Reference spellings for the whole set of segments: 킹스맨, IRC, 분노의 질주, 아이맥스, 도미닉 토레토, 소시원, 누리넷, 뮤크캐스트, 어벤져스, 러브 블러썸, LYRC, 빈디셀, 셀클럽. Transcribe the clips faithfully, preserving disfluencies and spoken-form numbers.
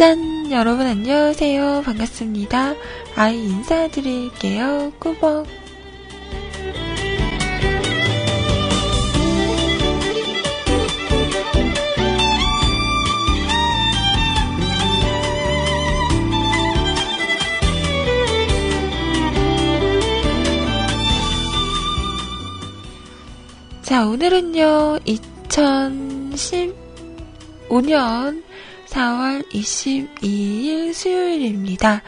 짠! 여러분 안녕하세요. 반갑습니다. 아이 인사드릴게요. 꾸벅! 자, 오늘은요, 이천십오 년 사월 이십이일 수요일입니다.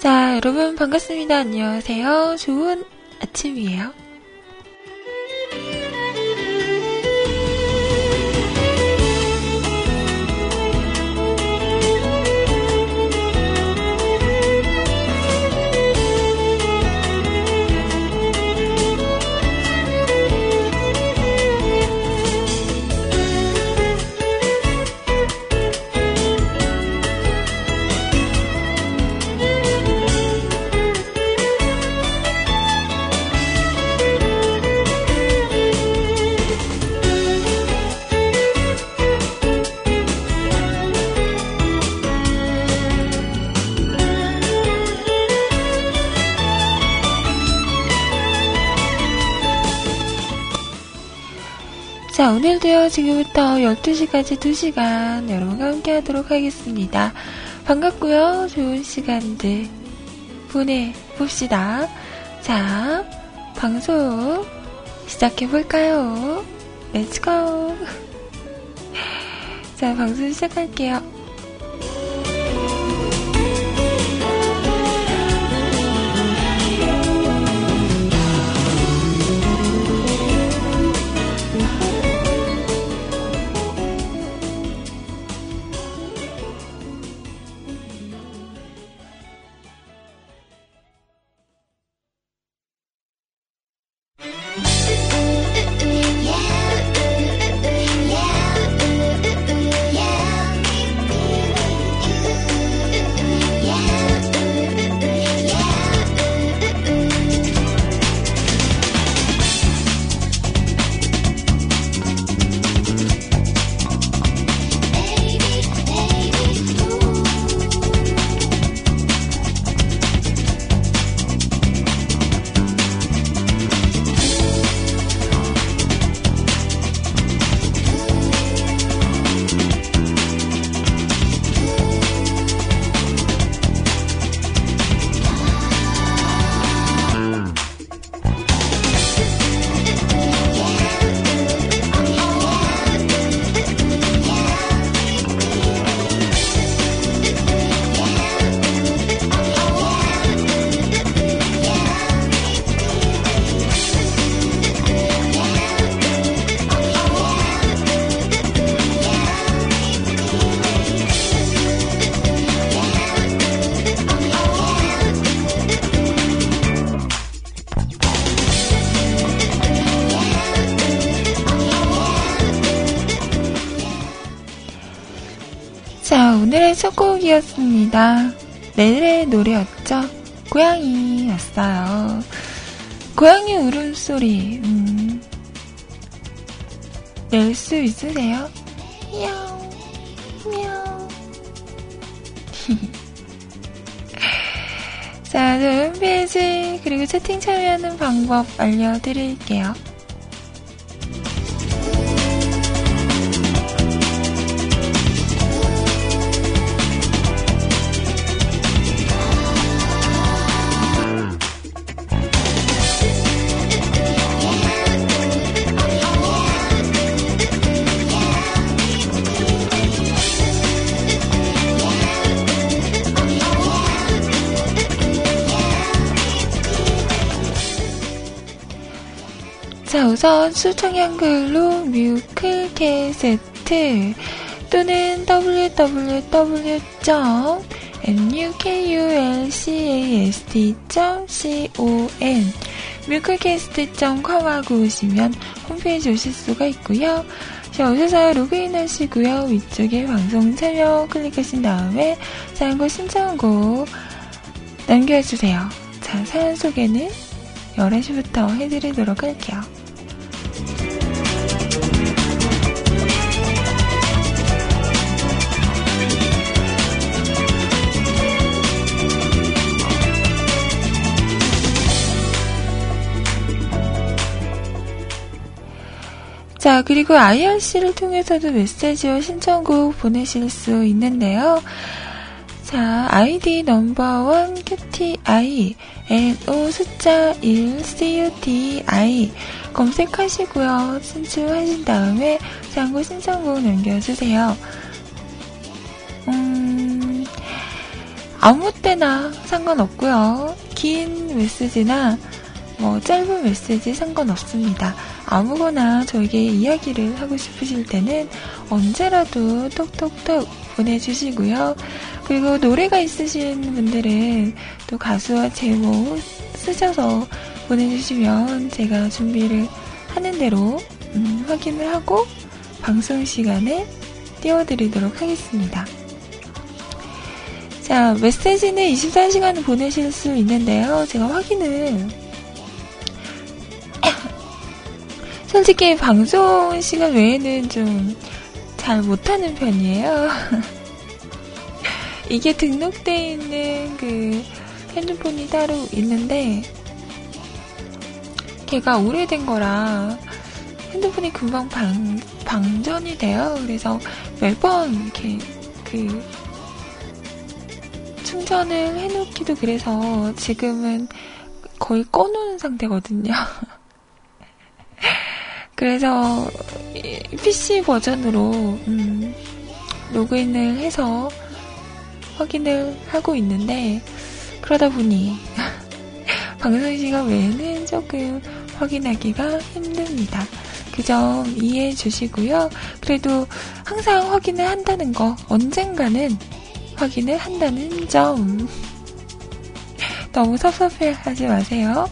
자, 여러분 반갑습니다. 안녕하세요. 좋은 아침이에요. 자, 오늘도요, 지금부터 열두 시까지 두 시간 여러분과 함께 하도록 하겠습니다. 반갑고요, 좋은 시간들 보내봅시다. 자, 방송 시작해볼까요? 렛츠고! 자, 방송 시작할게요. 오늘의 첫 곡이었습니다. 넬의 노래였죠. 고양이였어요. 고양이 울음소리 음. 낼 수 있으세요? 미야옹 미야옹. 자, 저희 홈페이지 그리고 채팅 참여하는 방법 알려드릴게요. 자, 우선 수청 한글로 뮤크캐스트 또는 더블유 더블유 더블유 점 뮤크캐스트 점 콘 뮤크캐스트 점 컴하고 오시면 홈페이지 오실 수가 있고요. 자, 오셔서 로그인 하시고요. 위쪽에 방송 참여 클릭하신 다음에 사연과 신청곡 남겨주세요. 자, 사연 소개는 열한 시부터 해드리도록 할게요. 자, 그리고 아이알씨를 통해서도 메시지와 신청곡 보내실 수 있는데요. 자, 아이디 넘버원 큐티아이 엔오 숫자 일 큐티아이 검색하시고요. 신청하신 다음에 장고 신청곡 남겨주세요. 음, 아무 때나 상관없고요. 긴 메시지나 뭐 짧은 메시지 상관없습니다. 아무거나 저에게 이야기를 하고 싶으실 때는 언제라도 톡톡톡 보내주시고요. 그리고 노래가 있으신 분들은 또 가수와 제목 쓰셔서 보내주시면 제가 준비를 하는 대로 음, 확인을 하고 방송 시간에 띄워드리도록 하겠습니다. 자, 메시지는 이십사 시간 보내실 수 있는데요. 제가 확인을 솔직히 방송 시간 외에는 좀 잘 못하는 편이에요. 이게 등록되어 있는 그 핸드폰이 따로 있는데 걔가 오래된 거라 핸드폰이 금방 방, 방전이 돼요. 그래서 매번 이렇게 그 충전을 해놓기도 그래서 지금은 거의 꺼놓은 상태거든요. 그래서 피씨 버전으로 음, 로그인을 해서 확인을 하고 있는데 그러다 보니 방송 시간 외에는 조금 확인하기가 힘듭니다. 그 점 이해해 주시고요. 그래도 항상 확인을 한다는 거, 언젠가는 확인을 한다는 점 너무 섭섭해하지 마세요.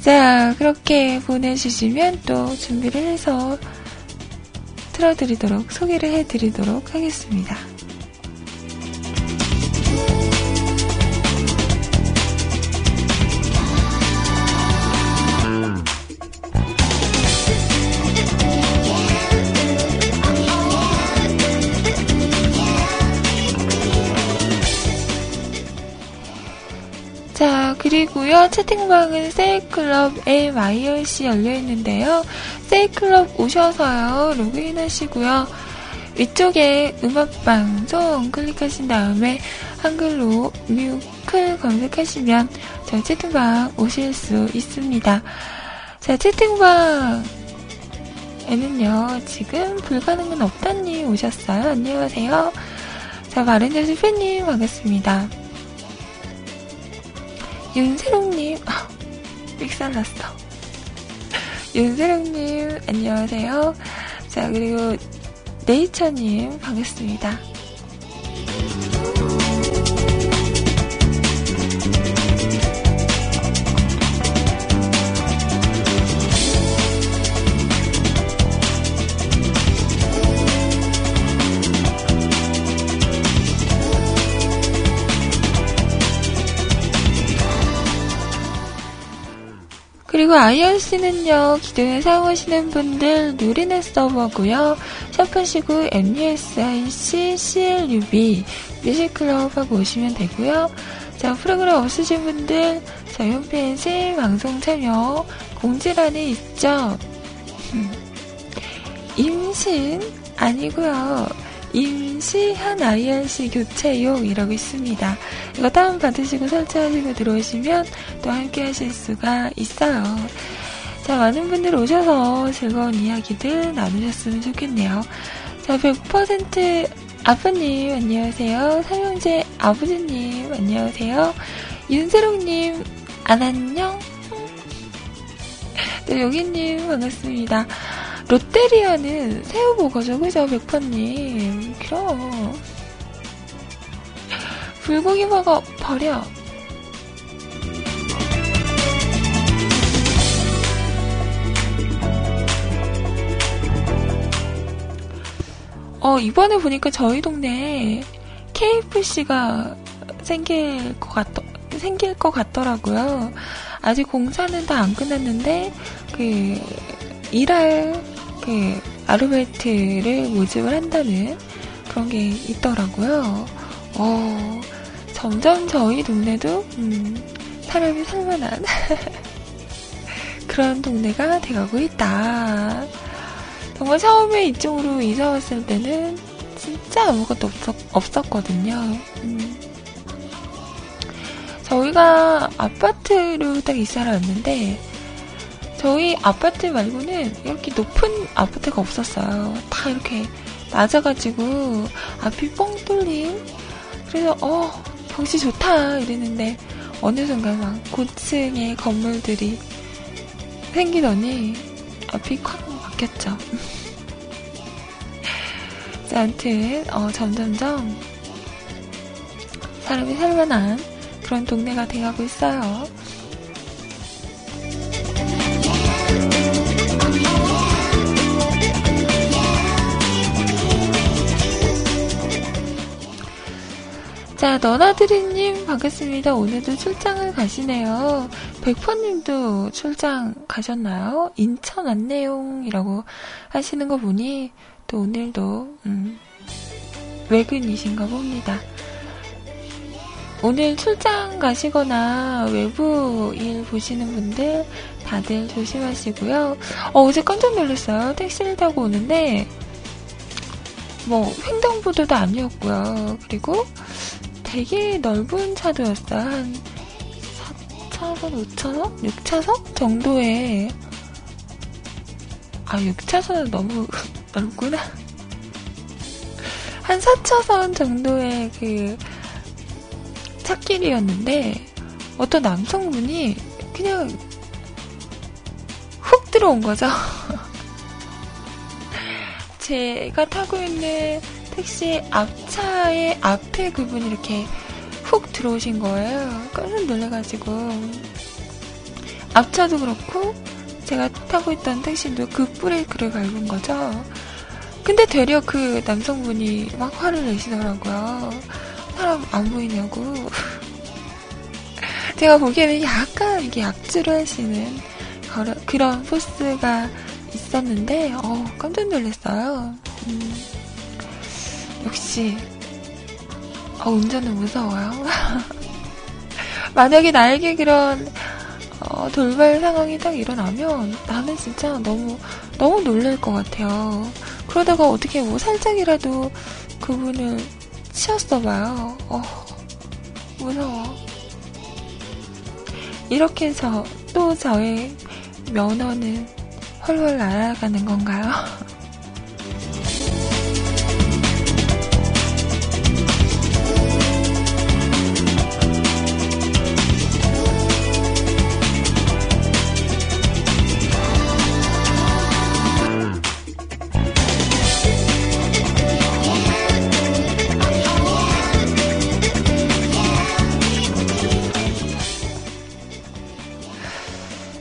자, 그렇게 보내주시면 또 준비를 해서 틀어드리도록, 소개를 해드리도록 하겠습니다. 그리고요, 채팅방은 셀클럽 엘와이알씨 열려있는데요. 셀클럽 오셔서요 로그인 하시고요, 위쪽에 음악방송 클릭하신 다음에 한글로 뮤클 검색하시면 저희 채팅방 오실 수 있습니다. 자, 채팅방에는요 지금 불가능은 없다님 오셨어요. 안녕하세요. 자, 마른자수 팬님 반갑습니다. 윤세롱님, 믹살났어. 윤세롱님, 안녕하세요. 자, 그리고 네이처님, 반갑습니다. 그리고 아이알씨는요, 기존에 사용하시는 분들 누리넷 서버고요. 샤픈시구 뮤크캐스트 클럽 뮤직클럽하고 오시면 되고요. 자, 프로그램 없으신 분들 저희 홈페이지 방송 참여 공지란이 있죠. 임신 아니고요. 임시한 아이알씨 교체용 이라고 있습니다. 이거 다운받으시고 설치하시고 들어오시면 또 함께 하실 수가 있어요. 자, 많은 분들 오셔서 즐거운 이야기들 나누셨으면 좋겠네요. 자, 백 퍼센트 아프님 안녕하세요. 삼형제 아버지님 안녕하세요. 윤세롱님 안 안녕. 네, 용희님 반갑습니다. 롯데리아는 새우버거죠, 그죠, 백퍼님? 그럼. 불고기 버거 버려. 어, 이번에 보니까 저희 동네에 케이에프씨가 생길 것 같, 생길 것 같더라고요. 아직 공사는 다 안 끝났는데, 그, 일할, 그, 아르바이트를 모집을 한다는 그런 게 있더라고요. 어, 점점 저희 동네도, 음, 사람이 살만한 그런 동네가 돼가고 있다. 정말 처음에 이쪽으로 이사 왔을 때는 진짜 아무것도 없었, 없었거든요. 음. 저희가 아파트로 딱 이사를 왔는데 저희 아파트 말고는 이렇게 높은 아파트가 없었어요. 다 이렇게 낮아가지고 앞이 뻥 뚫린. 그래서 어 경치 좋다 이랬는데 어느 순간 막 고층의 건물들이 생기더니 앞이 콱 막혔죠. 아무튼 어, 점점점 사람이 살만한 그런 동네가 돼가고 있어요. 자, 너나드리님 반갑습니다. 오늘도 출장을 가시네요. 백퍼님도 출장 가셨나요? 인천 안내용이라고 하시는 거 보니 또 오늘도 음, 외근이신가 봅니다. 오늘 출장 가시거나 외부 일 보시는 분들 다들 조심하시고요. 어, 어제 깜짝 놀랐어요. 택시를 타고 오는데 뭐 횡단보도도 아니었고요. 그리고 되게 넓은 차도였어요. 한 사 차선, 오 차선? 육 차선 정도에. 아, 육 차선은 너무 넓구나. 한 사 차선 정도의 그 차길이었는데 어떤 남성분이 그냥 훅 들어온 거죠. 제가 타고 있는 택시 앞차의 앞에 그분이 이렇게 훅 들어오신 거예요. 깜짝 놀래가지고 앞차도 그렇고 제가 타고 있던 택시도 그 브레이크를 밟은 거죠. 근데 되려 그 남성분이 막 화를 내시더라고요. 사람 안 보이냐고. 제가 보기에는 약간 이게 약주를 하시는 그런 포스가 있었는데 어 깜짝 놀랐어요. 음, 역시 어, 운전은 무서워요. 만약에 나에게 그런 어, 돌발 상황이 딱 일어나면 나는 진짜 너무 너무 놀랄 것 같아요. 그러다가 어떻게 뭐 살짝이라도 그분을 치웠어봐요. 어, 무서워. 이렇게 저 또 저의 면허는 헐헐 날아가는 건가요?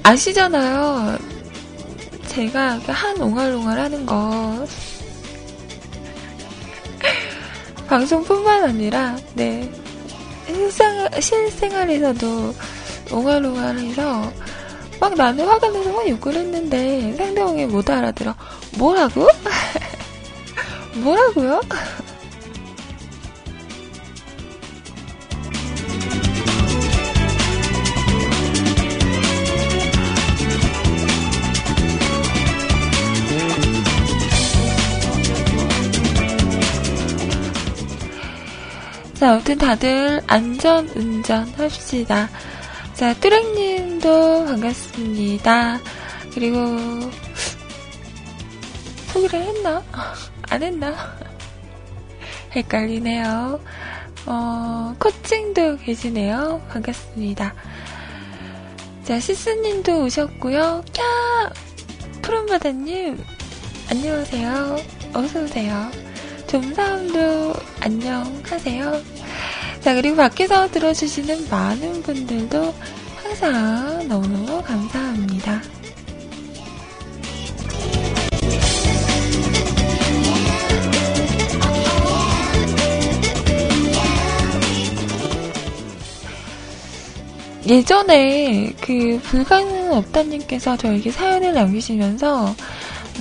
아시잖아요. 제가 한 옹알옹알 하는 거 방송뿐만 아니라 네 실상, 실생활에서도 옹알옹알해서 막 나는 화가 나서 막 욕을 했는데 상대방이 못 알아들어. 뭐라고? 뭐라고요? 자, 아무튼 다들 안전운전 합시다. 자, 뚜렉님도 반갑습니다. 그리고 소개를 했나? 안 했나? 헷갈리네요. 어, 코칭도 계시네요. 반갑습니다. 자, 시스님도 오셨고요. 캬! 푸른바다님 안녕하세요. 어서오세요. 좀사람도 안녕하세요. 자, 그리고 밖에서 들어주시는 많은 분들도 항상 너무너무 감사합니다. 예전에 그 불가능 없다님께서 저에게 사연을 남기시면서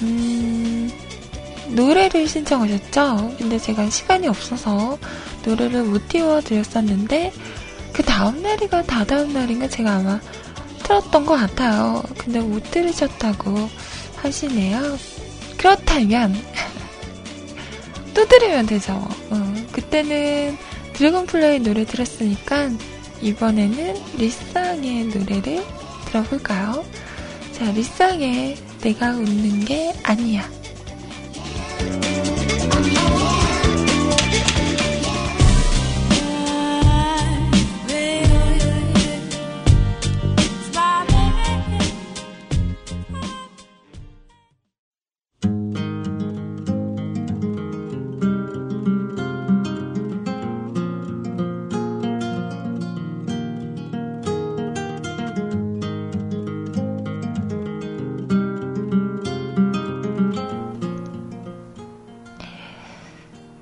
음... 노래를 신청하셨죠? 근데 제가 시간이 없어서 노래를 못 띄워드렸었는데 그 다음날인가 다다음날인가 제가 아마 틀었던 것 같아요. 근데 못 들으셨다고 하시네요. 그렇다면 또 들으면 되죠. 어, 그때는 드래곤플레이 노래 들었으니까 이번에는 리쌍의 노래를 들어볼까요? 자, 리쌍의 내가 웃는 게 아니야.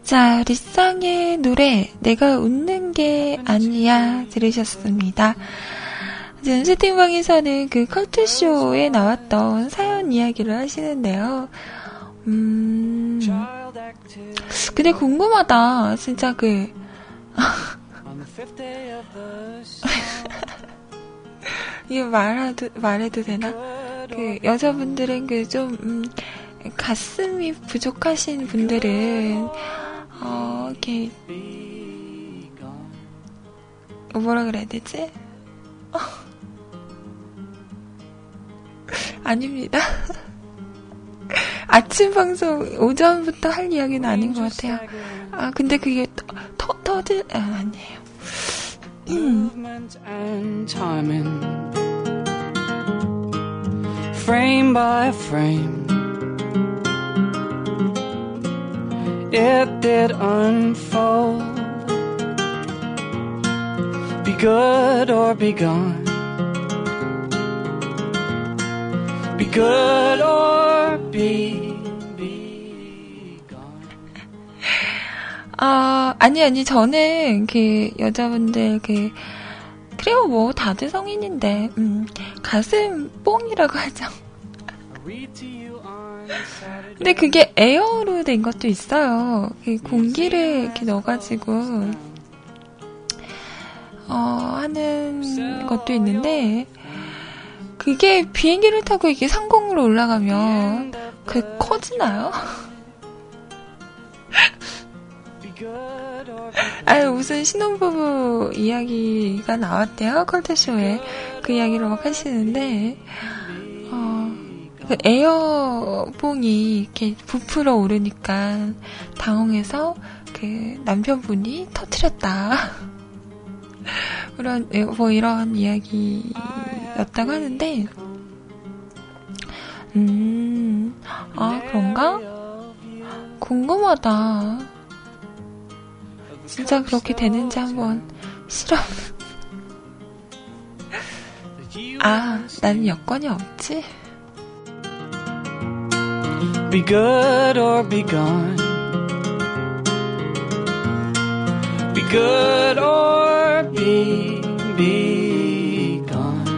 자, 리쌍의 노래 내가 웃는 게 아니야 들으셨습니다. 이제 채팅방에서는 그 컬트쇼에 나왔던 사연 이야기를 하시는데요. 음, 근데 궁금하다. 진짜 그 이거 말해도 말해도 되나? 그 여자분들은 그 좀 음, 가슴이 부족하신 분들은 어, 이렇게, 뭐라 그래야 되지? 어. 아닙니다. 아침 방송, 오전부터 할 이야기는 아닌 것 같아요. 아, 근데 그게 터, 터질, 아, 아니에요. Frame by frame. It did unfold. Be good or be gone. Be good or be be gone. 아, 아니 아니 저는 그 여자분들 그 그래요 뭐 다들 성인인데 음, 가슴 뽕이라고 하죠. 근데 그게 에어로 된 것도 있어요. 공기를 이렇게 넣어가지고 어, 하는 것도 있는데 그게 비행기를 타고 이게 상공으로 올라가면 그 커지나요? 아유, 무슨 신혼부부 이야기가 나왔대요. 컬트쇼에 그 이야기를 막 하시는데 그 에어봉이 이렇게 부풀어 오르니까 당황해서 그 남편분이 터뜨렸다. 그런, 뭐 이런 이야기였다고 하는데, 음, 아, 그런가? 궁금하다. 진짜 그렇게 되는지 한번 실험. 아, 난 여건이 없지? Be good or be gone. Be good or be be gone.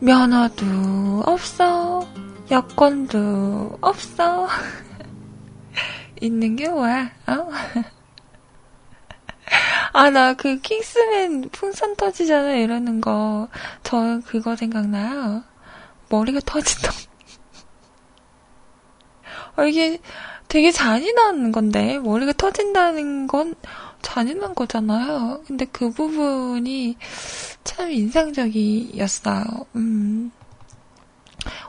면허도 없어, 여권도 없어. 있는 게 뭐야? 어? 아, 나 그 킹스맨 풍선 터지잖아 이러는 거 저 그거 생각나요. 머리가 터지던 아, 이게 되게 잔인한 건데 머리가 터진다는 건 잔인한 거잖아요. 근데 그 부분이 참 인상적이었어요. 음.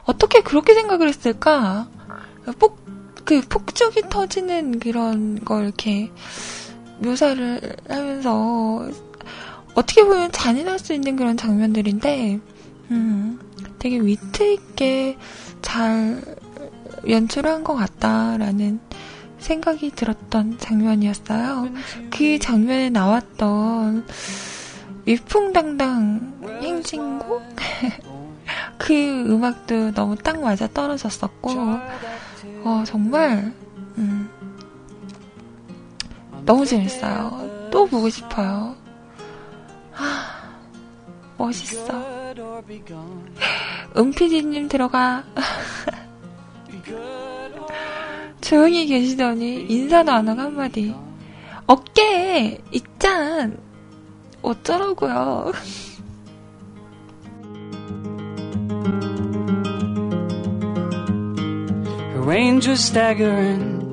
어떻게 그렇게 생각을 했을까? 폭, 그 폭죽이 터지는 그런 걸 이렇게 묘사를 하면서 어떻게 보면 잔인할 수 있는 그런 장면들인데 음, 되게 위트있게 잘 연출한 것 같다라는 생각이 들었던 장면이었어요. 그 장면에 나왔던 위풍당당 행진곡? 그 음악도 너무 딱 맞아 떨어졌었고 어, 정말 음, 너무 재밌어요. 또 보고 싶어요. 아, 멋있어. 은피디님 들어가. 조용히 계시더니 인사도 안 하고 한마디. 어깨에 있잔. 어쩌라고요. Her range was staggering,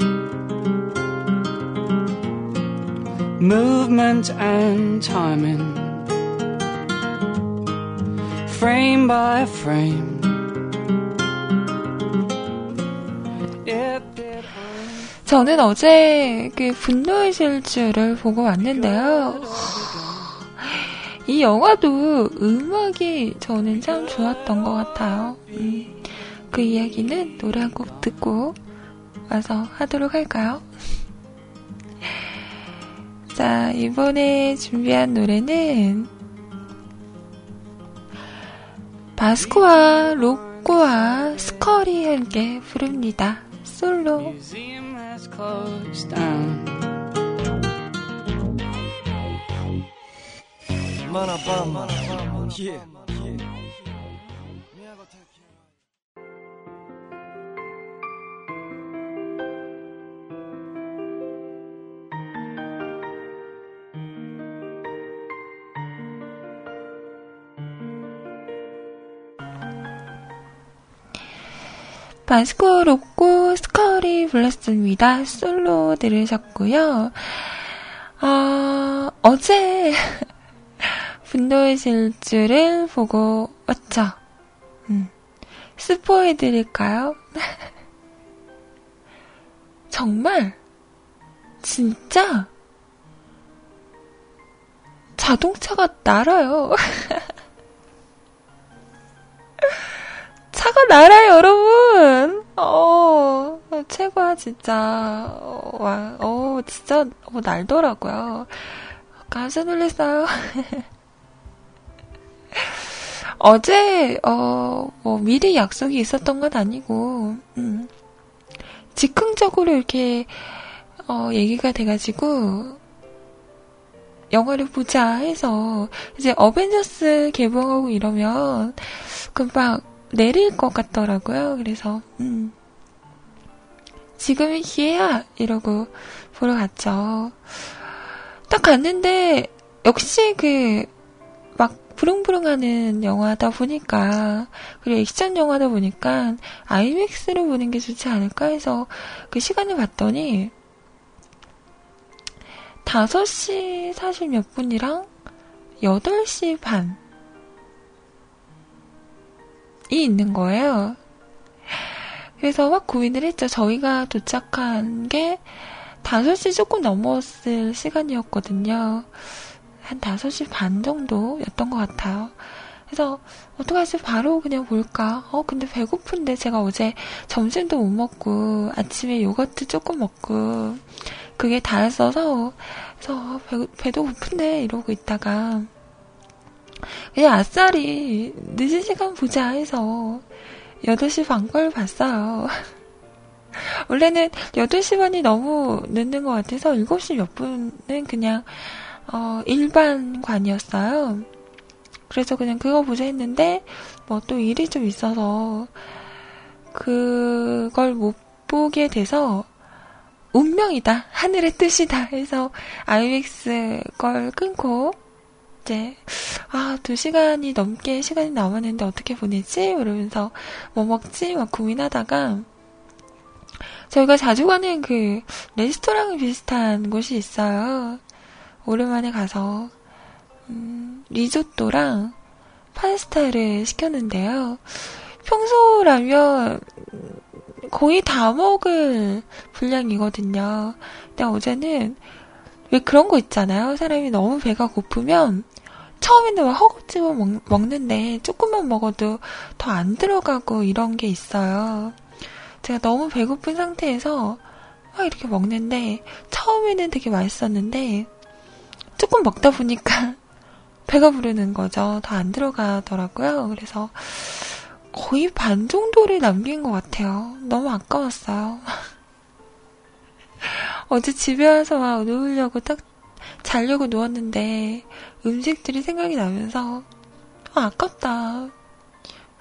movement and timing, frame by frame. 저는 어제 그 분노의 질주를 보고 왔는데요. 이 영화도 음악이 저는 참 좋았던 것 같아요. 음, 그 이야기는 노래 한 곡 듣고 와서 하도록 할까요? 자, 이번에 준비한 노래는 바스코와 로꼬와 스컬이 함께 부릅니다. 솔로. Closed down. Mana bama, yeah. 바스코 로꼬 스컬이 불렀습니다. 솔로 들으셨고요. 어, 어제 분노의 질주를 보고 왔죠. 음, 스포해드릴까요? 정말 진짜 자동차가 날아요. 차가 날아요, 여러분! 어, 최고야, 진짜. 어, 와, 어, 진짜, 어, 날더라고요. 깜짝 놀랐어요. 어제, 어, 뭐, 미리 약속이 있었던 건 아니고, 음. 즉흥적으로 이렇게, 어, 얘기가 돼가지고, 영화를 보자 해서, 이제 어벤져스 개봉하고 이러면, 금방, 내릴 것 같더라고요. 그래서 음, 지금이 기회야 이러고 보러 갔죠. 딱 갔는데 역시 그 막 부릉부릉하는 영화다 보니까, 그리고 액션 영화다 보니까 아이맥스로 보는 게 좋지 않을까 해서 그 시간을 봤더니 다섯 시 사십 몇 분이랑 여덟 시 반 이 있는 거예요. 그래서 막 고민을 했죠. 저희가 도착한 게 다섯 시 조금 넘었을 시간이었거든요. 한 다섯 시 반 정도였던 것 같아요. 그래서 어떡하지? 바로 그냥 볼까? 어, 근데 배고픈데 제가 어제 점심도 못 먹고 아침에 요거트 조금 먹고 그게 다였어서, 그래서 배, 배도 고픈데 이러고 있다가 그냥 아싸리 늦은 시간 보자 해서 여덟 시 반 걸 봤어요. 원래는 여덟 시 반이 너무 늦는 것 같아서 일곱 시 몇 분은 그냥 어, 일반관이었어요. 그래서 그냥 그거 보자 했는데 뭐 또 일이 좀 있어서 그걸 못 보게 돼서 운명이다, 하늘의 뜻이다 해서 아이맥스 걸 끊고, 이제 아, 두 시간이 넘게 시간이 남았는데 어떻게 보내지? 이러면서 뭐 먹지? 막 고민하다가 저희가 자주 가는 그 레스토랑 비슷한 곳이 있어요. 오랜만에 가서 음, 리조또랑 파스타를 시켰는데요. 평소라면 거의 다 먹을 분량이거든요. 근데 어제는 왜 그런 거 있잖아요. 사람이 너무 배가 고프면 처음에는 막 허겁지겁 먹, 먹는데 조금만 먹어도 더 안 들어가고 이런 게 있어요. 제가 너무 배고픈 상태에서 막 이렇게 먹는데 처음에는 되게 맛있었는데 조금 먹다 보니까 배가 부르는 거죠. 더 안 들어가더라고요. 그래서 거의 반 정도를 남긴 것 같아요. 너무 아까웠어요. 어제 집에 와서 막 누우려고 딱 자려고 누웠는데 음식들이 생각이 나면서 아, 아깝다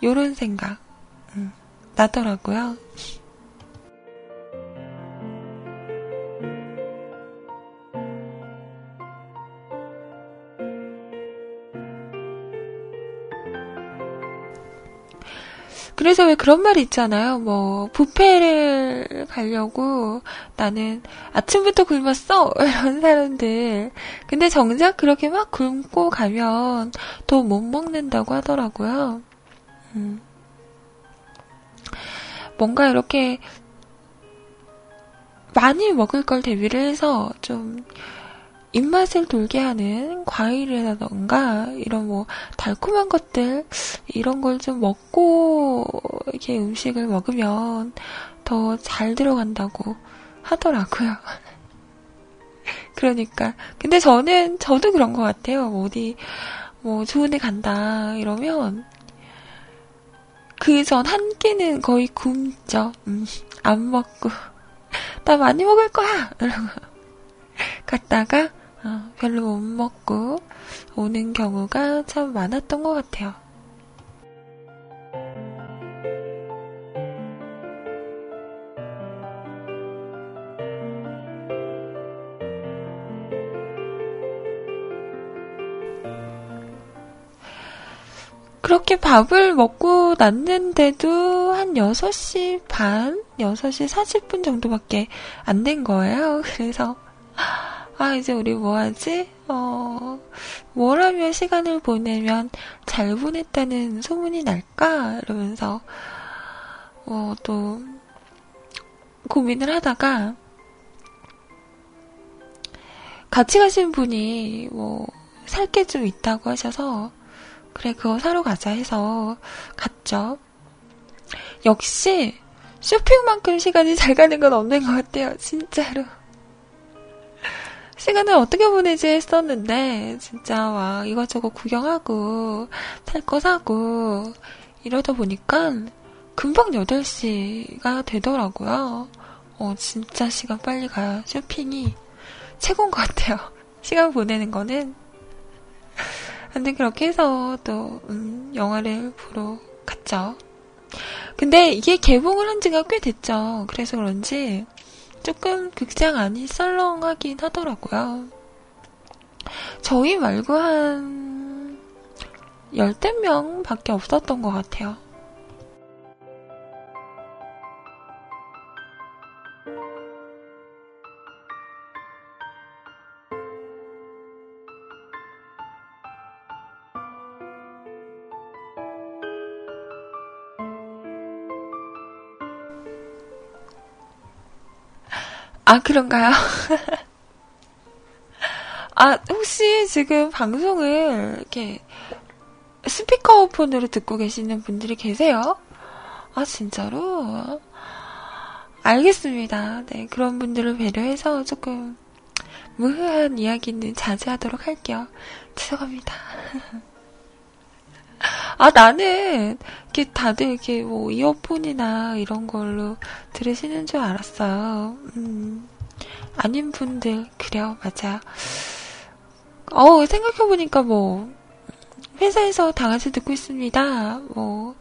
요런 생각 음, 나더라고요. 그래서 왜 그런 말이 있잖아요. 뭐 뷔페를 가려고 나는 아침부터 굶었어 이런 사람들. 근데 정작 그렇게 막 굶고 가면 더 못 먹는다고 하더라고요. 음. 뭔가 이렇게 많이 먹을 걸 대비를 해서 좀 입맛을 돌게 하는 과일이라던가 이런 뭐 달콤한 것들 이런 걸 좀 먹고 이렇게 음식을 먹으면 더 잘 들어간다고 하더라고요. 그러니까 근데 저는 저도 그런 것 같아요. 어디 뭐 좋은 데 간다 이러면 그 전 한 끼는 거의 굶죠. 음, 안 먹고 나 많이 먹을 거야 이러고 갔다가 어, 별로 못 먹고 오는 경우가 참 많았던 것 같아요. 그렇게 밥을 먹고 났는데도 한 여섯 시 반, 여섯 시 사십 분 정도밖에 안 된 거예요. 그래서 아 이제 우리 뭐하지? 어, 뭘 하면 시간을 보내면 잘 보냈다는 소문이 날까? 이러면서 어, 또 고민을 하다가 같이 가신 분이 뭐 살 게 좀 있다고 하셔서 그래 그거 사러 가자 해서 갔죠. 역시 쇼핑만큼 시간이 잘 가는 건 없는 것 같아요. 진짜로. 시간을 어떻게 보내지 했었는데 진짜 막 이것저것 구경하고 살 거 사고 이러다 보니까 금방 여덟 시가 되더라고요. 어 진짜 시간 빨리 가요. 쇼핑이 최고인 것 같아요. 시간 보내는 거는. 근데 그렇게 해서 또 음, 영화를 보러 갔죠. 근데 이게 개봉을 한 지가 꽤 됐죠. 그래서 그런지 조금 극장 안이 썰렁하긴 하더라고요. 저희 말고 한 열댓 명 밖에 없었던 것 같아요. 아, 그런가요? 아, 혹시 지금 방송을 이렇게 스피커폰으로 듣고 계시는 분들이 계세요? 아, 진짜로? 알겠습니다. 네, 그런 분들을 배려해서 조금 무해한 이야기는 자제하도록 할게요. 죄송합니다. 아, 나는 이렇게 다들 이렇게 뭐 이어폰이나 이런 걸로 들으시는 줄 알았어요. 음, 아닌 분들 그래요, 맞아요. 어 생각해보니까 뭐 회사에서 다 같이 듣고 있습니다. 뭐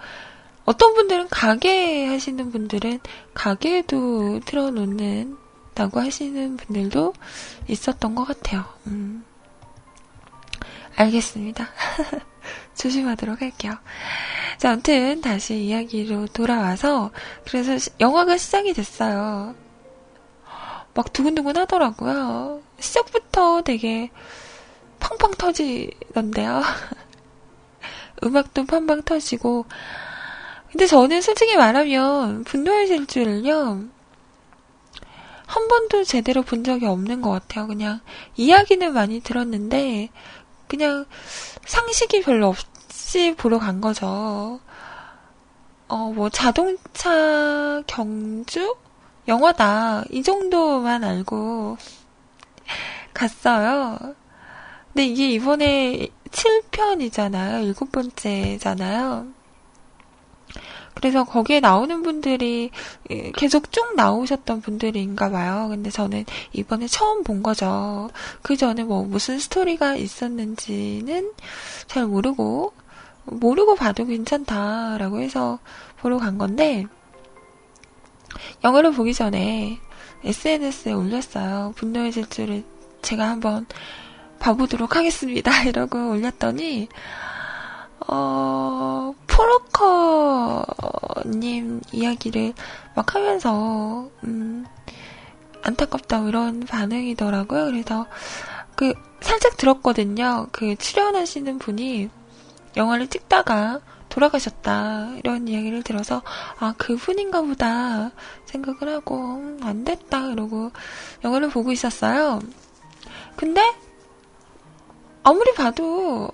어떤 분들은 가게 하시는 분들은 가게에도 틀어놓는다고 하시는 분들도 있었던 것 같아요. 음, 알겠습니다. 조심하도록 할게요. 자, 아무튼 다시 이야기로 돌아와서 그래서 시, 영화가 시작이 됐어요. 막 두근두근 하더라고요. 시작부터 되게 팡팡 터지던데요. 음악도 팡팡 터지고 근데 저는 솔직히 말하면 분노의 질주를요 한 번도 제대로 본 적이 없는 것 같아요. 그냥 이야기는 많이 들었는데 그냥 상식이 별로 없이 보러 간 거죠. 어, 뭐 자동차 경주? 영화다. 이 정도만 알고 갔어요. 근데 이게 이번에 칠 편이잖아요. 일곱 번째잖아요. 그래서 거기에 나오는 분들이 계속 쭉 나오셨던 분들인가 봐요. 근데 저는 이번에 처음 본 거죠. 그 전에 뭐 무슨 스토리가 있었는지는 잘 모르고 모르고 봐도 괜찮다라고 해서 보러 간 건데 영화를 보기 전에 에스엔에스에 올렸어요. 분노의 질주를 제가 한번 봐보도록 하겠습니다. 이러고 올렸더니 어... 프로커님 이야기를 막 하면서 음, 안타깝다고 이런 반응이더라고요. 그래서 그 살짝 들었거든요. 그 출연하시는 분이 영화를 찍다가 돌아가셨다 이런 이야기를 들어서 아 그분인가 보다 생각을 하고 음, 안 됐다 이러고 영화를 보고 있었어요. 근데 아무리 봐도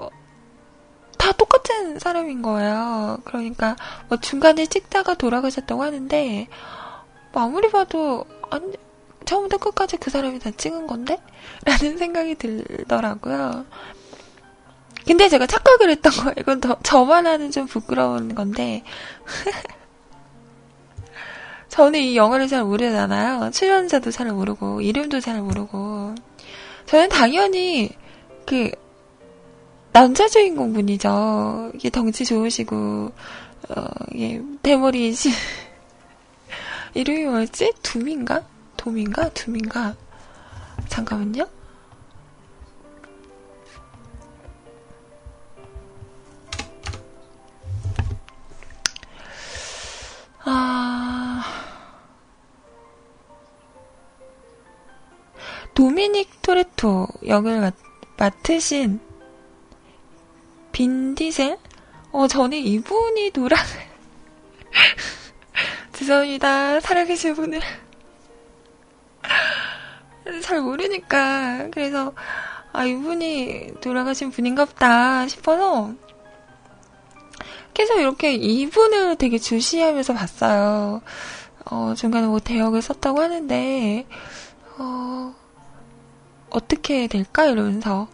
다 똑같은 사람인 거예요. 그러니까 뭐 중간에 찍다가 돌아가셨다고 하는데 뭐 아무리 봐도 아니, 처음부터 끝까지 그 사람이 다 찍은 건데? 라는 생각이 들더라고요. 근데 제가 착각을 했던 거예요. 이건 더, 저만 하는 좀 부끄러운 건데 저는 이 영화를 잘 모르잖아요. 출연자도 잘 모르고 이름도 잘 모르고 저는 당연히 그 남자 주인공 분이죠. 이게 덩치 좋으시고 어, 예, 대머리이시 이름이 뭐였지? 둠인가? 돔인가? 둠인가? 잠깐만요. 아, 도미닉 토레토 역을 맡, 맡으신 빈디셀? 어, 저는 이분이 돌아 죄송합니다. 살아계신 분을 잘 모르니까. 그래서 아 이분이 돌아가신 분인갑다 싶어서 계속 이렇게 이분을 되게 주시하면서 봤어요. 어, 중간에 뭐 대역을 썼다고 하는데 어, 어떻게 될까 이러면서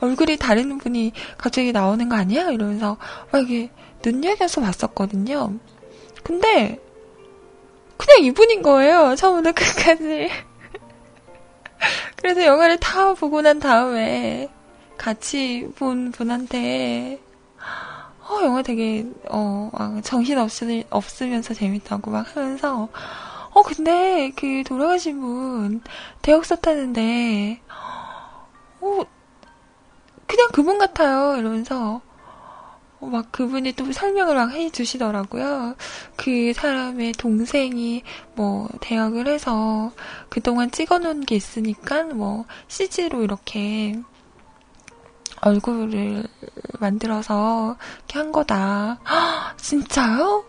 얼굴이 다른 분이 갑자기 나오는 거 아니야? 이러면서 막 이렇게 눈여겨서 봤었거든요. 근데 그냥 이분인 거예요. 처음부터 끝까지. 그래서 영화를 다 보고 난 다음에 같이 본 분한테 어, 영화 되게 어, 정신없이 없으면서 재밌다고 막 하면서 어 근데 그 돌아가신 분 대역 썼다는데 어, 그냥 그분 같아요. 이러면서 막 그분이 또 설명을 막 해주시더라고요. 그 사람의 동생이 뭐 대역을 해서 그동안 찍어놓은 게 있으니까 뭐 씨지로 이렇게 얼굴을 만들어서 이렇게 한 거다. 허, 진짜요?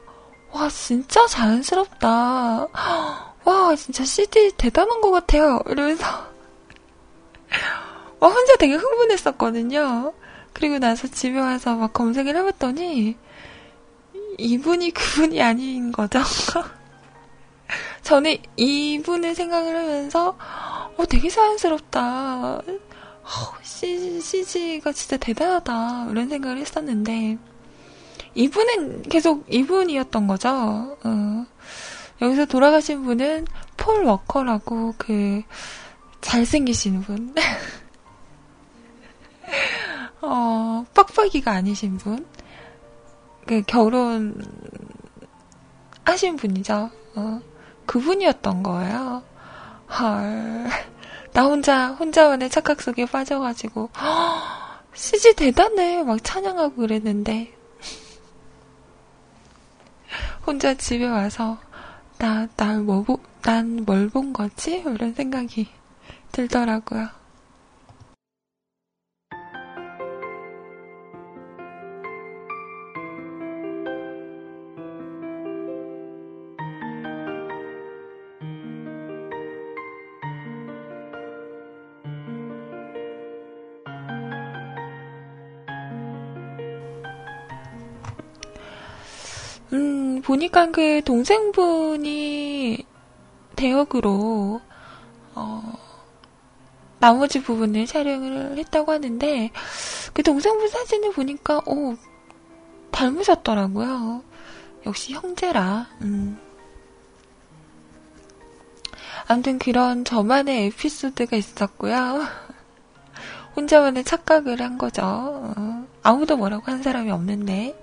와 진짜 자연스럽다. 허, 와 진짜 씨지 대단한 것 같아요. 이러면서 와 혼자 되게 흥분했었거든요. 그리고 나서 집에 와서 막 검색을 해봤더니 이분이 그분이 아닌 거죠. 저는 이분을 생각을 하면서 어, 되게 자연스럽다. 어, 씨지, 씨지가 진짜 대단하다. 이런 생각을 했었는데 이분은 계속 이분이었던 거죠. 어. 여기서 돌아가신 분은 폴 워커라고 그 잘생기신 분. 어, 빡빡이가 아니신 분? 그, 결혼, 하신 분이죠. 어, 그분이었던 거예요. 헐. 나 혼자, 혼자만의 착각 속에 빠져가지고, 허, 씨지 대단해. 막 찬양하고 그랬는데. 혼자 집에 와서, 나, 날 뭐, 난 뭘 본 거지? 이런 생각이 들더라고요. 음, 보니까 그 동생분이 대역으로, 어, 나머지 부분을 촬영을 했다고 하는데, 그 동생분 사진을 보니까, 오, 닮으셨더라고요. 역시 형제라, 음. 아무튼 그런 저만의 에피소드가 있었고요. 혼자만의 착각을 한 거죠. 어, 아무도 뭐라고 한 사람이 없는데.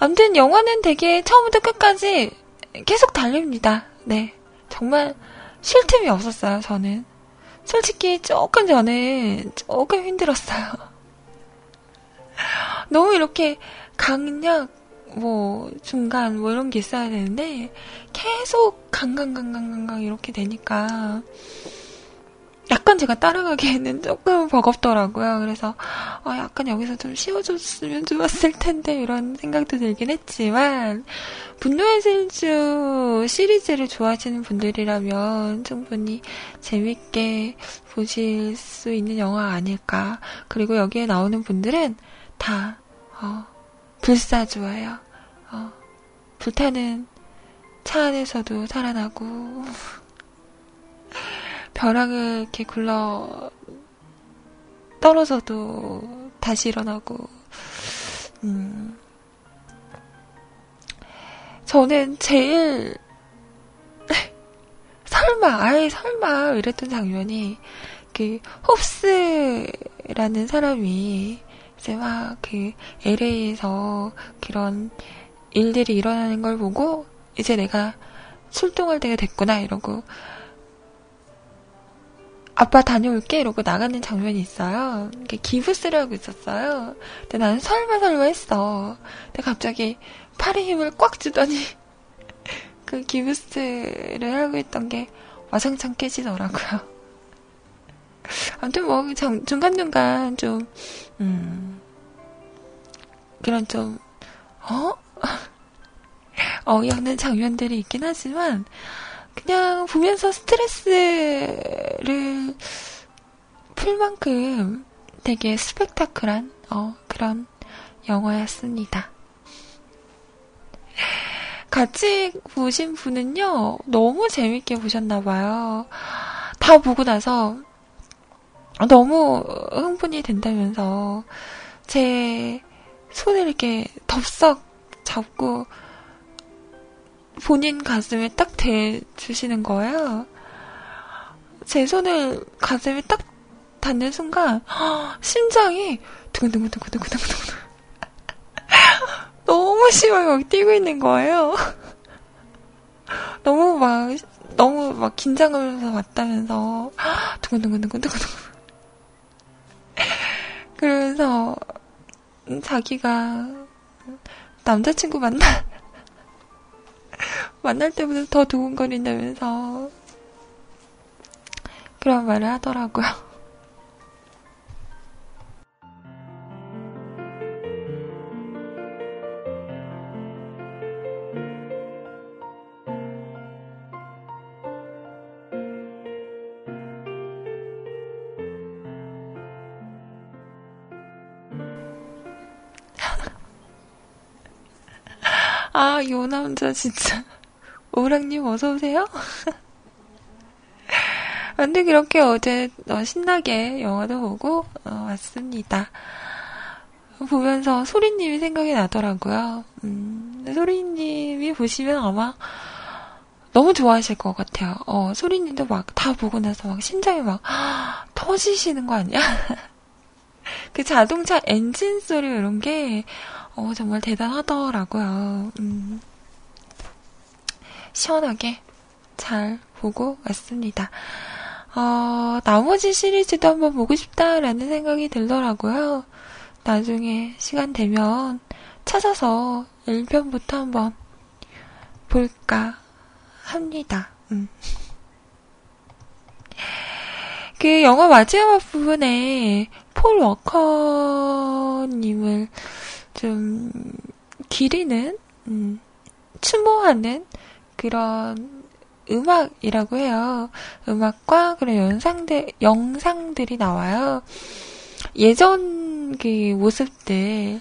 아무튼 영화는 되게 처음부터 끝까지 계속 달립니다. 네, 정말 쉴 틈이 없었어요. 저는 솔직히 조금 전에 조금 힘들었어요. 너무 이렇게 강약 뭐 중간 뭐 이런 게 있어야 되는데 계속 강강강강강강 이렇게 되니까 약간 제가 따라가기에는 조금 버겁더라고요. 그래서 어 약간 여기서 좀 쉬어줬으면 좋았을 텐데 이런 생각도 들긴 했지만, 분노의 질주 시리즈를 좋아하시는 분들이라면 충분히 재밌게 보실 수 있는 영화 아닐까. 그리고 여기에 나오는 분들은 다 어, 불사조예요. 어, 불타는 차 안에서도 살아나고 벼락을 이렇게 굴러 떨어져도 다시 일어나고. 음. 저는 제일 설마 아예 설마 이랬던 장면이, 그 홉스라는 사람이 이제 막 그 엘에이에서 그런 일들이 일어나는 걸 보고 이제 내가 출동할 때가 됐구나 이러고 아빠 다녀올게 이러고 나가는 장면이 있어요. 이게 기부스를 하고 있었어요. 근데 나는 설마 설마 했어. 근데 갑자기 팔에 힘을 꽉 주더니 그 기부스를 하고 있던 게 와장창 깨지더라고요. 아무튼 뭐 중간중간 좀 음, 그런 좀 어? 어이없는 장면들이 있긴 하지만 그냥 보면서 스트레스를 풀 만큼 되게 스펙타클한 어, 그런 영화였습니다. 같이 보신 분은요, 너무 재밌게 보셨나봐요. 다 보고 나서 너무 흥분이 된다면서 제 손을 이렇게 덥석 잡고 본인 가슴에 딱 대주시는 거예요. 제 손을 가슴에 딱 닿는 순간 심장이 두근두근두근두근두근 너무 심하게 막 뛰고 있는 거예요. 너무 막 너무 막 긴장하면서 왔다면서 두근두근두근두근두근 그러면서 자기가 남자친구 만나 만날 때보다 더 두근거린다면서 그런 말을 하더라고요. 아, 요 남자 진짜 오랑님 어서오세요. 근데 그렇게 어제 신나게 영화도 보고 왔습니다. 보면서 소리님이 생각이 나더라고요. 음, 소리님이 보시면 아마 너무 좋아하실 것 같아요. 어, 소리님도 막 다 보고 나서 막 심장이 막 터지시는 거 아니야? 그 자동차 엔진 소리 이런 게 어, 정말 대단하더라고요. 음, 시원하게 잘 보고 왔습니다. 어, 나머지 시리즈도 한번 보고 싶다라는 생각이 들더라고요. 나중에 시간 되면 찾아서 일 편부터 한번 볼까 합니다. 음. 그 영화 마지막 부분에 폴 워커님을 좀 기리는 음, 추모하는 그런 음악이라고 해요. 음악과 그런 영상들, 영상들이 나와요. 예전 그 모습들,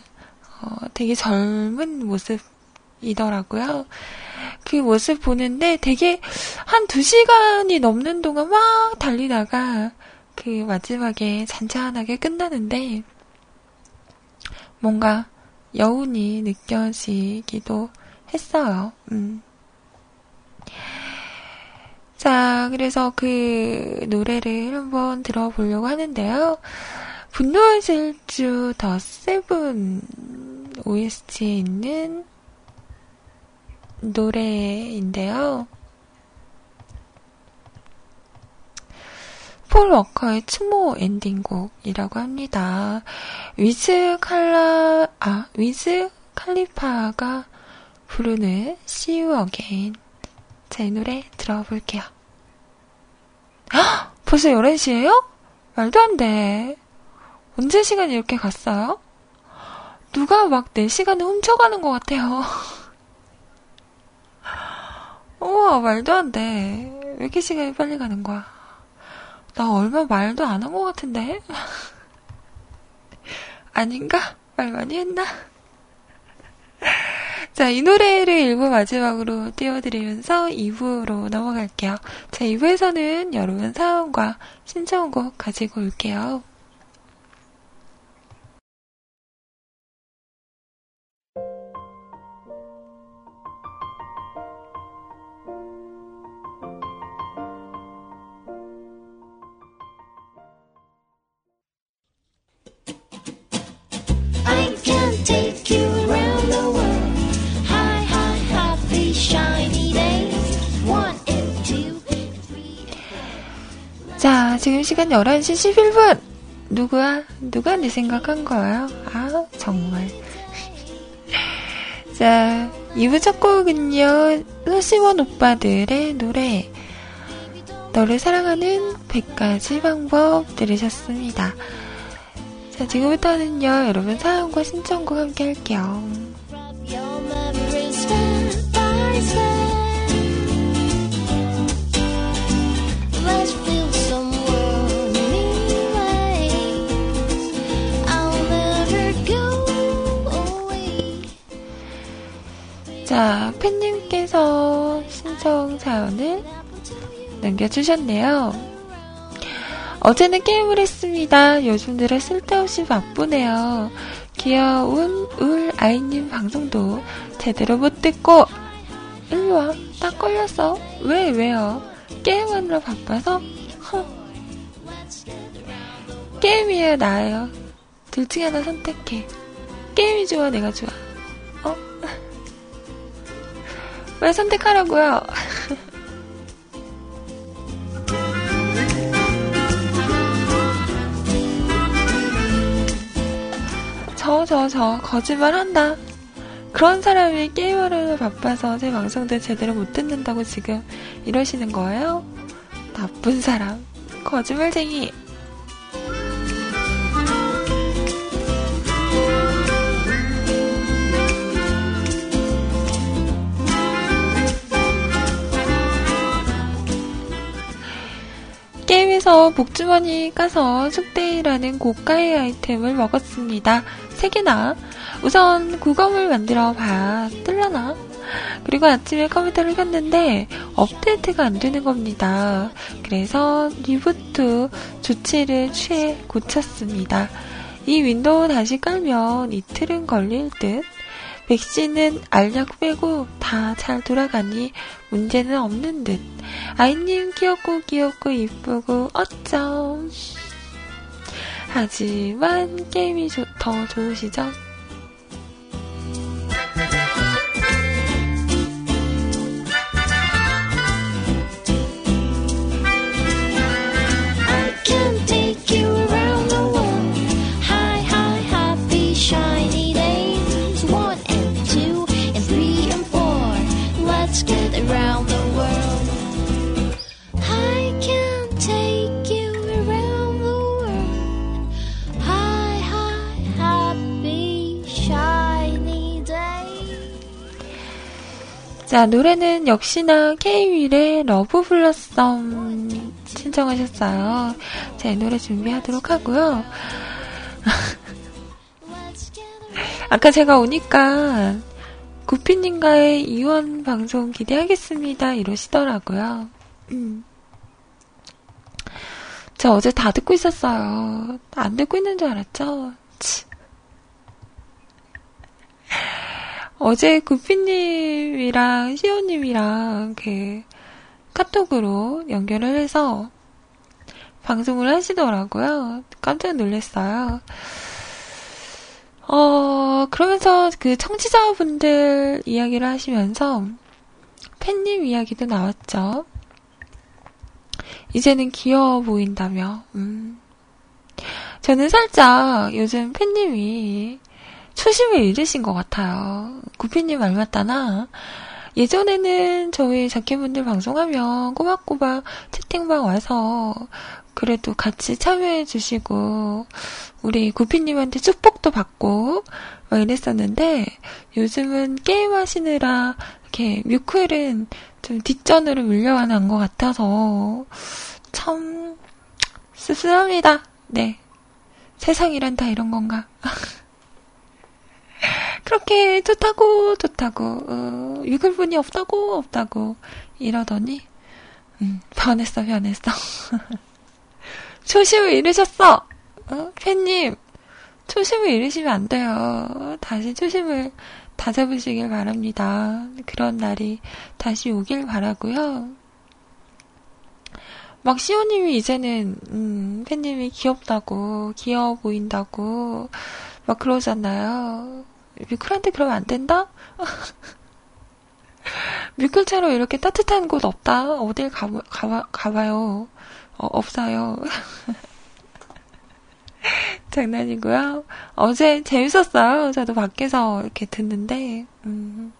어, 되게 젊은 모습이더라고요. 그 모습 보는데 되게 한 두 시간이 넘는 동안 막 달리다가 그 마지막에 잔잔하게 끝나는데 뭔가 여운이 느껴지기도 했어요. 음. 자, 그래서 그 노래를 한번 들어보려고 하는데요. 분노의 질주 더 세븐 오에스티에 있는 노래인데요. 폴 워커의 추모 엔딩곡이라고 합니다. 위즈 칼라, 아, 위즈 칼리파가 부르는 See You Again. 자, 이 노래 들어볼게요. 헉! 벌써 열한 시예요? 말도 안 돼. 언제 시간이 이렇게 갔어요? 누가 막 내 시간을 훔쳐가는 것 같아요. 우와, 말도 안 돼. 왜 이렇게 시간이 빨리 가는 거야? 나 얼마 말도 안 한 것 같은데? 아닌가? 말 많이 했나? 자, 이 노래를 일 부 마지막으로 띄워드리면서 이 부로 넘어갈게요. 자, 이 부에서는 여러분 사연과 신청곡 가지고 올게요. Take you around the world. High, high, happy, shiny days. One and two and three and four. 자, 지금 시간 열한 시 십일 분. 누구야? 누가 네 생각한 거예요? 아, 정말. 자, 이 부 첫 곡은요. 소시원 오빠들의 노래. 너를 사랑하는 백 가지 방법 들으셨습니다. 자, 지금부터는요, 여러분 사연과 신청곡 함께 할게요. 자, 팬님께서 신청 사연을 남겨주셨네요. 어제는 게임을 했습니다. 요즘 들어 쓸데없이 바쁘네요. 귀여운 울 아이님 방송도 제대로 못 듣고. 일로와, 딱 걸렸어. 왜 왜요? 게임하느라 바빠서? 허. 게임이에요, 나예요? 둘 중에 하나 선택해. 게임이 좋아, 내가 좋아? 어? 왜 선택하라고요? 저, 저, 저, 거짓말한다. 그런 사람이 게임하려고 바빠서 제 방송도 제대로 못 듣는다고 지금 이러시는 거예요? 나쁜 사람, 거짓말쟁이. 게임에서 복주머니 까서 숙대이라는 고가의 아이템을 먹었습니다. 세 개나. 우선 구검을 만들어 봐야 뜰라나? 그리고 아침에 컴퓨터를 켰는데 업데이트가 안 되는 겁니다. 그래서 리부트 조치를 취해 고쳤습니다. 이 윈도우 다시 깔면 이틀은 걸릴 듯. 백신은 알약 빼고 다 잘 돌아가니 문제는 없는 듯. 아이님 귀엽고 귀엽고 이쁘고 어쩜. 하지만 게임이 조, 더 좋으시죠? 자, 노래는 역시나 K-윌의 러브 블러썸 신청하셨어요. 자, 이 노래 준비하도록 하고요. 아까 제가 오니까 구피님과의 이원 방송 기대하겠습니다 이러시더라고요. 음. 저 어제 다 듣고 있었어요. 안 듣고 있는 줄 알았죠? 치. 어제 구피님이랑 시오님이랑 그 카톡으로 연결을 해서 방송을 하시더라고요. 깜짝 놀랐어요. 어, 그러면서 그 청취자분들 이야기를 하시면서 팬님 이야기도 나왔죠. 이제는 귀여워 보인다며. 음. 저는 살짝 요즘 팬님이 초심을 잃으신 것 같아요. 구피님 닮았다나. 예전에는 저희 자켓분들 방송하면 꼬박꼬박 채팅방 와서 그래도 같이 참여해주시고 우리 구피님한테 축복도 받고 막 이랬었는데, 요즘은 게임하시느라 이렇게 뮤클은 좀 뒷전으로 밀려가는 것 같아서 참 씁쓸합니다. 네, 세상이란 다 이런 건가. 그렇게 좋다고 좋다고 어, 뮤클분이 없다고 없다고 이러더니 음, 변했어 변했어. 초심을 잃으셨어. 어? 팬님, 초심을 잃으시면 안 돼요. 다시 초심을 다잡으시길 바랍니다. 그런 날이 다시 오길 바라고요. 막 시오님이 이제는 음, 팬님이 귀엽다고 귀여워 보인다고 막 그러잖아요. 뮤클한테 그러면 안 된다? 뮤클처럼 이렇게 따뜻한 곳 없다. 어딜 가봐, 가봐, 가봐요. 어, 없어요. 장난이고요. 어제 재밌었어요. 저도 밖에서 이렇게 듣는데 음.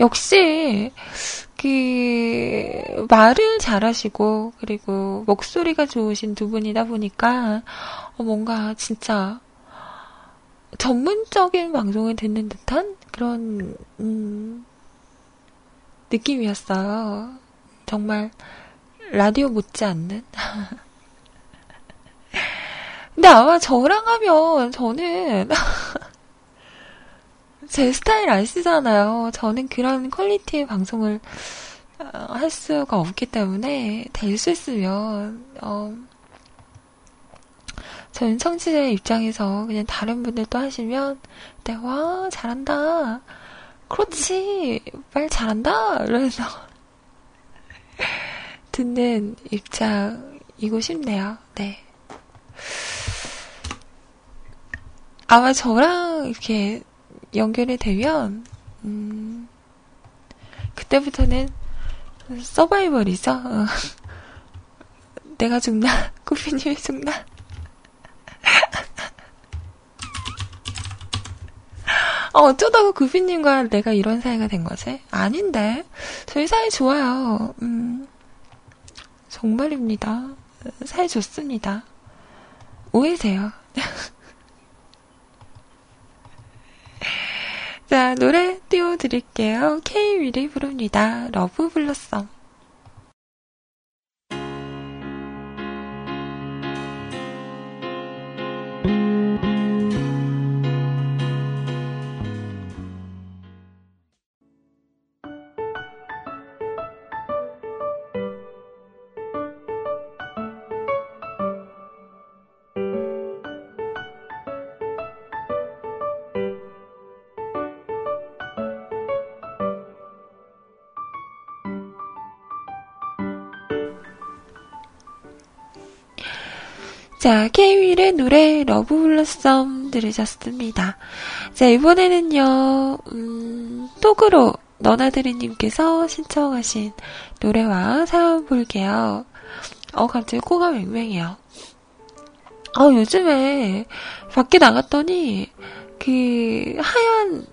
역시 그 말을 잘하시고 그리고 목소리가 좋으신 두 분이다 보니까 뭔가 진짜 전문적인 방송을 듣는 듯한 그런 음, 느낌이었어요. 정말 라디오 못지않는. 근데 아마 저랑 하면 저는 제 스타일 아시잖아요. 저는 그런 퀄리티의 방송을 어, 할 수가 없기 때문에 될 수 있으면 어, 저는 청취자의 입장에서 그냥 다른 분들도 하시면 네, 와 잘한다 그렇지 말 잘한다 이러면서 듣는 입장이고 싶네요. 네. 아마 저랑 이렇게 연결이 되면 음, 그때부터는 서바이벌이죠. 어. 내가 죽나? 꾸피님이 죽나? 어, 어쩌다가 꾸피님과 내가 이런 사이가 된 거지? 아닌데 저희 사이 좋아요. 음, 정말입니다. 사이 좋습니다. 오해세요. 자, 노래 띄워드릴게요. K-윌이 부릅니다. 러브 블러썸. 자, K-윌의 노래 러브 블러썸 들으셨습니다. 자, 이번에는요 음, 톡으로 너나들이님께서 신청하신 노래와 사연 볼게요. 어, 갑자기 코가 맹맹해요. 어, 요즘에 밖에 나갔더니 그 하얀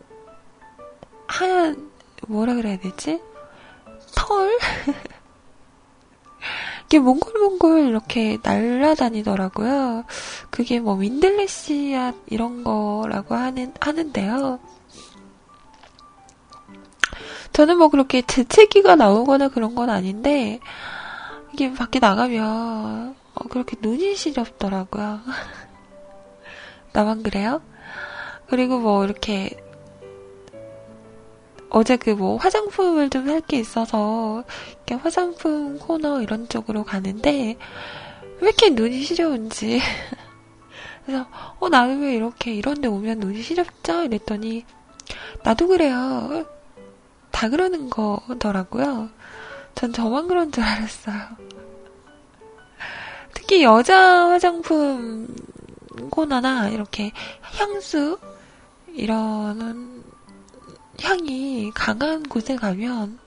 하얀 뭐라 그래야 되지? 털? 이게 몽글몽글 이렇게 날아다니더라고요. 그게 뭐 윈들레시아 이런 거라고 하는, 하는데요. 저는 뭐 그렇게 재채기가 나오거나 그런 건 아닌데, 이게 밖에 나가면 어, 그렇게 눈이 시렵더라고요. 나만 그래요? 그리고 뭐 이렇게 어제 그 뭐 화장품을 좀 살 게 있어서 이렇게 화장품 코너 이런 쪽으로 가는데 왜 이렇게 눈이 시려운지 그래서 어 나는 왜 이렇게 이런데 오면 눈이 시렵죠? 이랬더니 나도 그래요. 다 그러는 거더라고요. 전 저만 그런 줄 알았어요. 특히 여자 화장품 코너나 이렇게 향수 이런 향이 강한 곳에 가면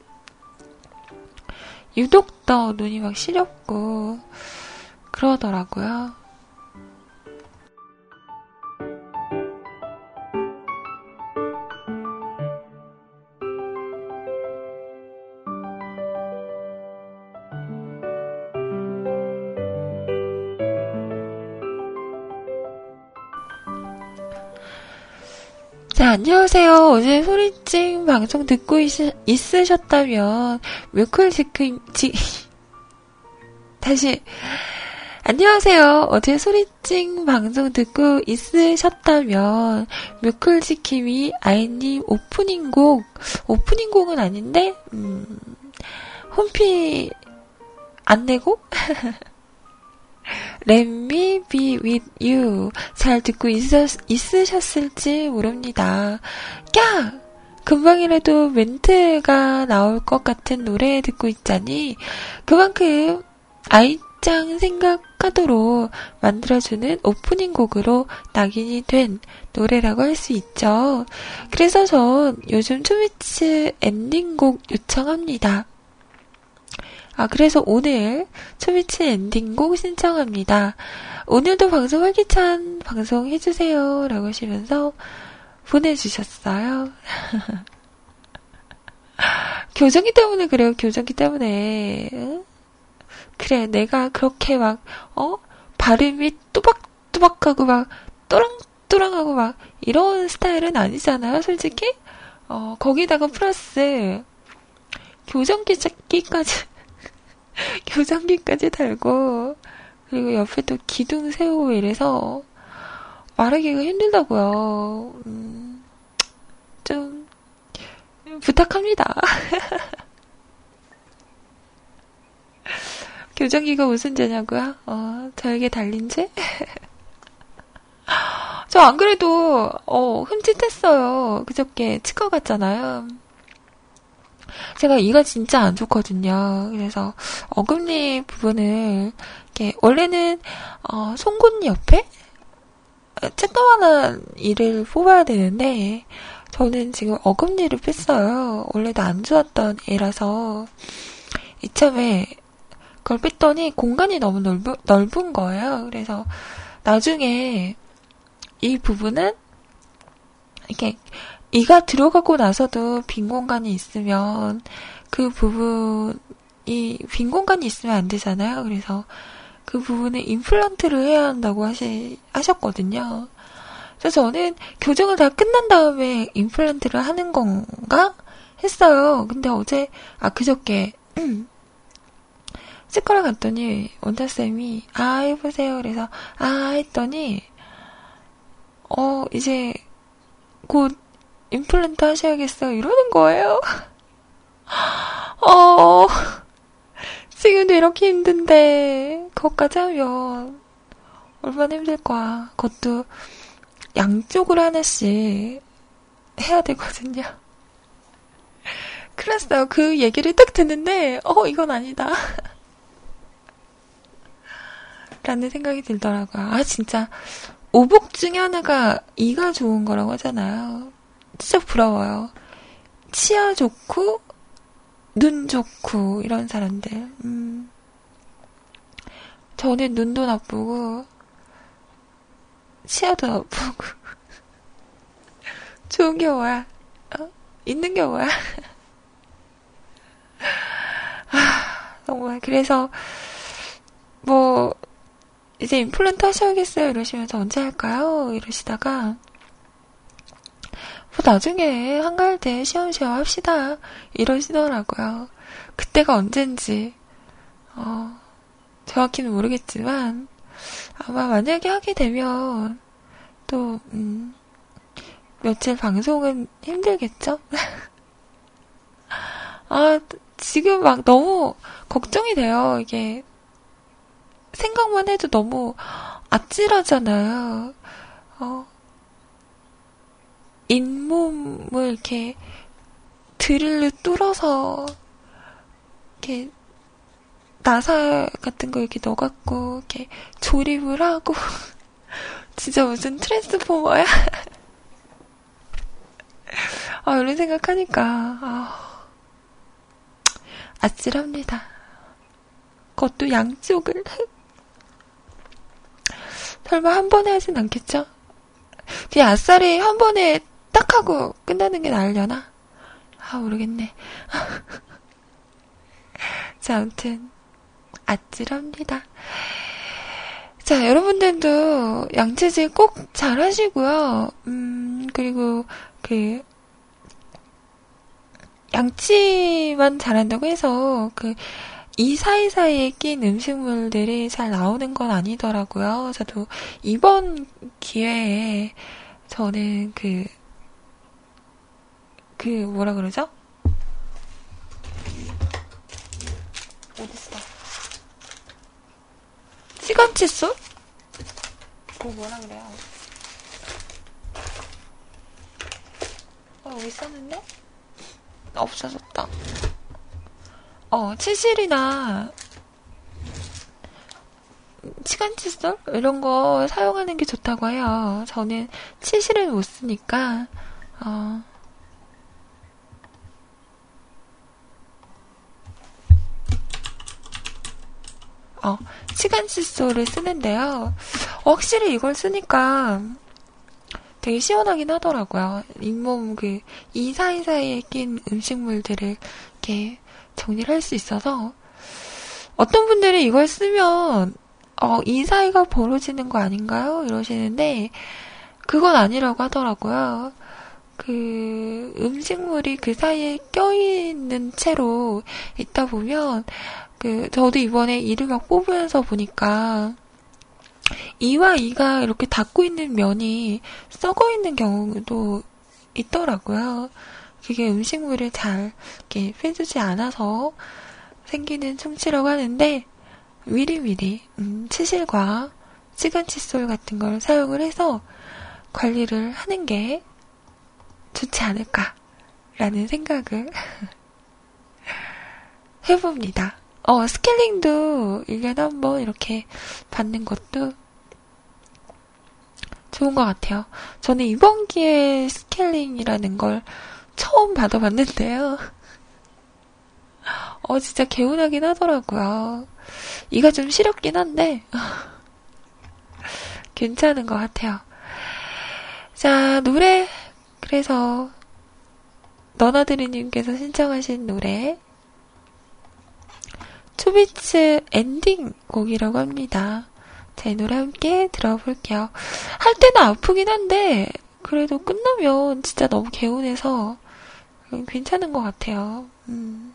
유독 더 눈이 막 시렵고 그러더라고요. 네, 안녕하세요. 어제 소리찡 방송 듣고 있, 있으셨다면 뮤클지크 지, 다시 안녕하세요. 어제 소리찡 방송 듣고 있으셨다면 뮤클지킴이 아이님 오프닝곡 오프닝곡은 아닌데 음, 홈피 안내곡? Let me be with you. 잘 듣고 있었, 있으셨을지 모릅니다. 꺄! 금방이라도 멘트가 나올 것 같은 노래 듣고 있자니 그만큼 아이짱 생각하도록 만들어주는 오프닝 곡으로 낙인이 된 노래라고 할 수 있죠. 그래서 전 요즘 투미츠 엔딩곡 요청합니다. 아, 그래서 오늘 초미치 엔딩곡 신청합니다. 오늘도 방송 활기찬 방송 해주세요 라고 하시면서 보내주셨어요. 교정기 때문에 그래요. 교정기 때문에. 그래, 내가 그렇게 막 어? 발음이 또박또박하고 막 또랑또랑하고 막 이런 스타일은 아니잖아요, 솔직히. 어, 거기다가 플러스 교정기 찾기까지 교정기까지 달고, 그리고 옆에 또 기둥 세우고 이래서 말하기가 힘들다고요. 음, 좀 부탁합니다. 교정기가 무슨 죄냐고요? 어, 저에게 달린 죄? 저 안 그래도 어, 흠칫했어요. 그저께 치과 갔잖아요. 제가 이가 진짜 안 좋거든요. 그래서 어금니 부분을 이렇게 원래는 어, 송곳니 옆에 쬐끄만한 이를 뽑아야 되는데 저는 지금 어금니를 뺐어요. 원래도 안 좋았던 애라서 이참에 그걸 뺐더니 공간이 너무 넓은, 넓은 거예요. 그래서 나중에 이 부분은 이렇게 이가 들어가고 나서도 빈 공간이 있으면 그 부분이 빈 공간이 있으면 안 되잖아요. 그래서 그 부분에 임플란트를 해야 한다고 하시, 하셨거든요. 그래서 저는 교정을 다 끝난 다음에 임플란트를 하는 건가 했어요. 근데 어제 아 그저께 치과를 갔더니 원장쌤이 아 해보세요. 그래서 아 했더니 어 이제 곧 임플란트 하셔야겠어요. 이러는 거예요. 어, 지금도 이렇게 힘든데 그것까지 하면 얼마나 힘들 거야. 그것도 양쪽으로 하나씩 해야 되거든요. 큰일 났어요. 그 얘기를 딱 듣는데 어, 이건 아니다. 라는 생각이 들더라고요. 아, 진짜 오복 중에 하나가 이가 좋은 거라고 하잖아요. 진짜 부러워요. 치아 좋고 눈 좋고 이런 사람들. 음. 저는 눈도 나쁘고 치아도 나쁘고 좋은 게 뭐야? 어? 있는 게 뭐야? 아, 정말 그래서 뭐 이제 임플란트 하셔야겠어요 이러시면서 언제 할까요? 이러시다가 뭐 나중에 한가할 때 시험시험 합시다 이러시더라고요. 그때가 언젠지 어, 정확히는 모르겠지만 아마 만약에 하게 되면 또 음, 며칠 방송은 힘들겠죠? 아 지금 막 너무 걱정이 돼요. 이게 생각만 해도 너무 아찔하잖아요. 어. 잇몸을 이렇게 드릴로 뚫어서 이렇게 나사 같은 거 이렇게 넣어갖고 이렇게 조립을 하고 진짜 무슨 트랜스포머야? 아 이런 생각하니까 아, 아찔합니다. 그것도 양쪽을. 설마 한 번에 하진 않겠죠? 그냥 아싸리 한 번에 딱 하고 끝나는 게 나으려나? 아, 모르겠네. 자, 아무튼 아찔합니다. 자, 여러분들도 양치질 꼭 잘 하시고요. 음, 그리고 그 양치만 잘한다고 해서 그 이 사이사이에 낀 음식물들이 잘 나오는 건 아니더라고요. 저도 이번 기회에 저는 그, 그 뭐라 그러죠? 어딨어? 시간칫솔? 그거 뭐라 그래요? 어, 여기 있었는데? 없어졌다. 어, 치실이나 시간칫솔 이런 거 사용하는 게 좋다고 해요. 저는 치실을 못 쓰니까. 어. 어, 시간칫솔을 쓰는데요. 확실히 이걸 쓰니까 되게 시원하긴 하더라고요. 잇몸 그 이 사이사이에 낀 음식물들을 이렇게 정리를 할 수 있어서, 어떤 분들은 이걸 쓰면 어, 이 사이가 벌어지는 거 아닌가요? 이러시는데 그건 아니라고 하더라고요. 그 음식물이 그 사이에 껴있는 채로 있다 보면, 그 저도 이번에 이를 막 뽑으면서 보니까 이와 이가 이렇게 닿고 있는 면이 썩어 있는 경우도 있더라고요. 그게 음식물을 잘 이렇게 빼주지 않아서 생기는 충치라고 하는데, 미리미리 음, 치실과 시간칫솔 같은 걸 사용을 해서 관리를 하는 게 좋지 않을까라는 생각을 해봅니다. 어, 스케일링도 일 년에 한 번 이렇게 받는 것도 좋은 것 같아요. 저는 이번 기회에 스케일링이라는 걸 처음 받아봤는데요. 어, 진짜 개운하긴 하더라고요. 이가 좀 시렵긴 한데 괜찮은 것 같아요. 자, 노래. 그래서 너나들이님께서 신청하신 노래, 초비츠 엔딩 곡이라고 합니다. 자, 이 노래 함께 들어볼게요. 할 때는 아프긴 한데 그래도 끝나면 진짜 너무 개운해서 괜찮은 것 같아요. 음.